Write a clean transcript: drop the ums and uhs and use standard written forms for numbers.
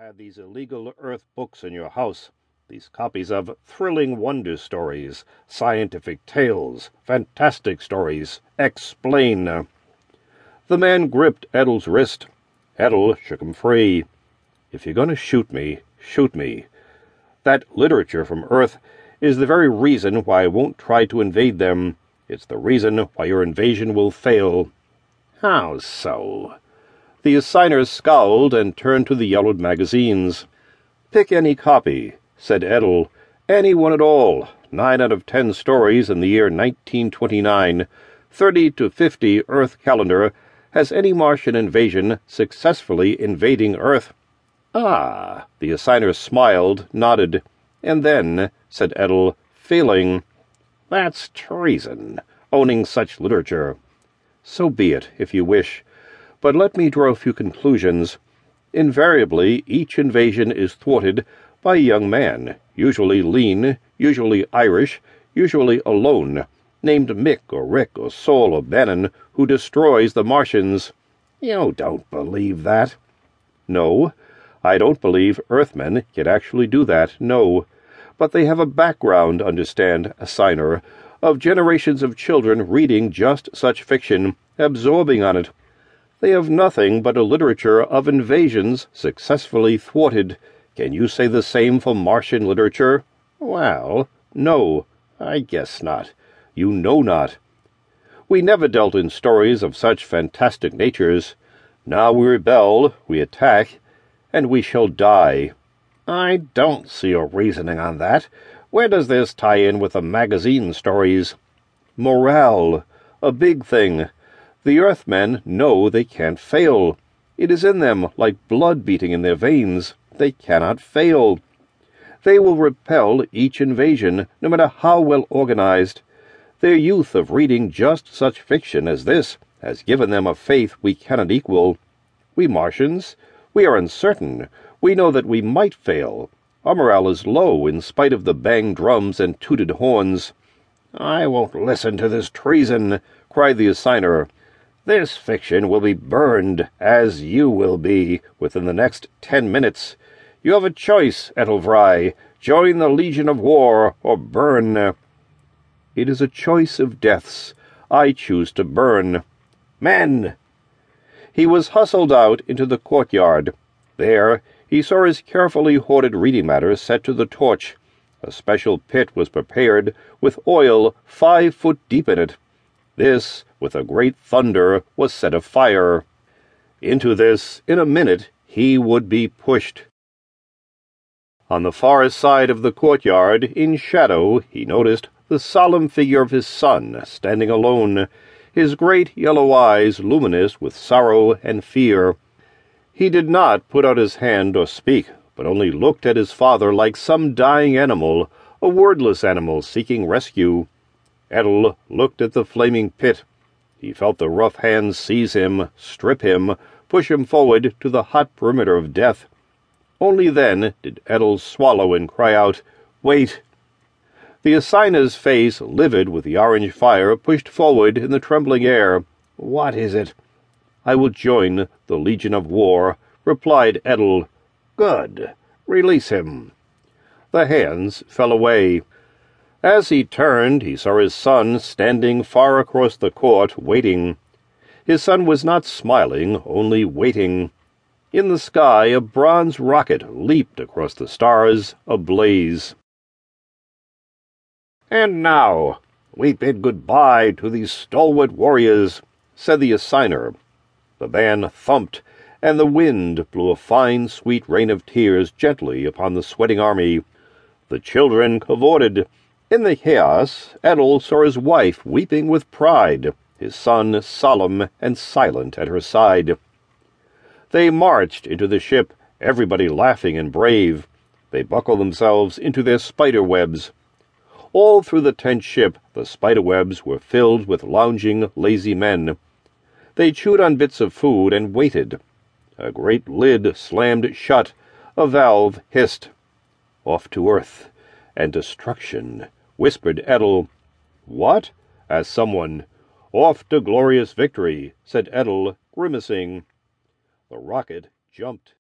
had these illegal earth books in your house, these copies of thrilling wonder stories, scientific tales, fantastic stories, explain. The man gripped Edel's wrist. Edel shook him free. If you're going to shoot me, shoot me. That literature from Earth is the very reason why I won't try to invade them. It's the reason why your invasion will fail. How so? The assigner scowled and turned to the yellowed magazines. Pick any copy, said Edel. Any one at all. 9 out of 10 stories in the year 1929. 30 to 50 Earth calendar. Has any Martian invasion successfully invading Earth? Ah, the assigner smiled, nodded. And then, said Edel, failing. That's treason, owning such literature. So be it, if you wish. But let me draw a few conclusions. Invariably, each invasion is thwarted by a young man, usually lean, usually Irish, usually alone, named Mick or Rick or Saul or Bannon, who destroys the Martians. You don't believe that? No, I don't believe Earthmen can actually do that, no. But they have a background, understand, assigner, of generations of children reading just such fiction, absorbing on it. They have nothing but a literature of invasions successfully thwarted. Can you say the same for Martian literature? Well, no, I guess not. You know not. We never dealt in stories of such fantastic natures. Now we rebel, we attack, and we shall die. I don't see your reasoning on that. Where does this tie in with the magazine stories? Morale, a big thing. The Earthmen know they can't fail. It is in them like blood beating in their veins. They cannot fail. They will repel each invasion, no matter how well organized. Their youth of reading just such fiction as this has given them a faith we cannot equal. We Martians, we are uncertain. We know that we might fail. Our morale is low in spite of the banged drums and tooted horns. I won't listen to this treason, cried the assigner. This fiction will be burned, as you will be, within the next 10 minutes. You have a choice, Edelvry. Join the Legion of War, or burn. It is a choice of deaths. I choose to burn. Men! He was hustled out into the courtyard. There, he saw his carefully hoarded reading matter set to the torch. A special pit was prepared, with oil 5 foot deep in it. This, with a great thunder, was set afire. Into this, in a minute, he would be pushed. On the far side of the courtyard, in shadow, he noticed the solemn figure of his son, standing alone, his great yellow eyes luminous with sorrow and fear. He did not put out his hand or speak, but only looked at his father like some dying animal, a wordless animal seeking rescue. Edel looked at the flaming pit. He felt the rough hands seize him, strip him, push him forward to the hot perimeter of death. Only then did Edel swallow and cry out, "Wait!" The assigner's face, livid with the orange fire, pushed forward in the trembling air. "What is it?" "I will join the Legion of War," replied Edel. "Good. Release him." The hands fell away. As he turned, he saw his son standing far across the court, waiting. His son was not smiling, only waiting. In the sky, a bronze rocket leaped across the stars, ablaze. "And now we bid goodbye to these stalwart warriors," said the assigner. The band thumped, and the wind blew a fine, sweet rain of tears gently upon the sweating army. The children cavorted. In the chaos, Edel saw his wife weeping with pride, his son solemn and silent at her side. They marched into the ship, everybody laughing and brave. They buckled themselves into their spider-webs. All through the tent ship, the spider-webs were filled with lounging, lazy men. They chewed on bits of food and waited. A great lid slammed shut, a valve hissed. "Off to Earth and destruction," whispered Edel. "What?" asked someone. "Off to glorious victory," said Edel, grimacing. The rocket jumped.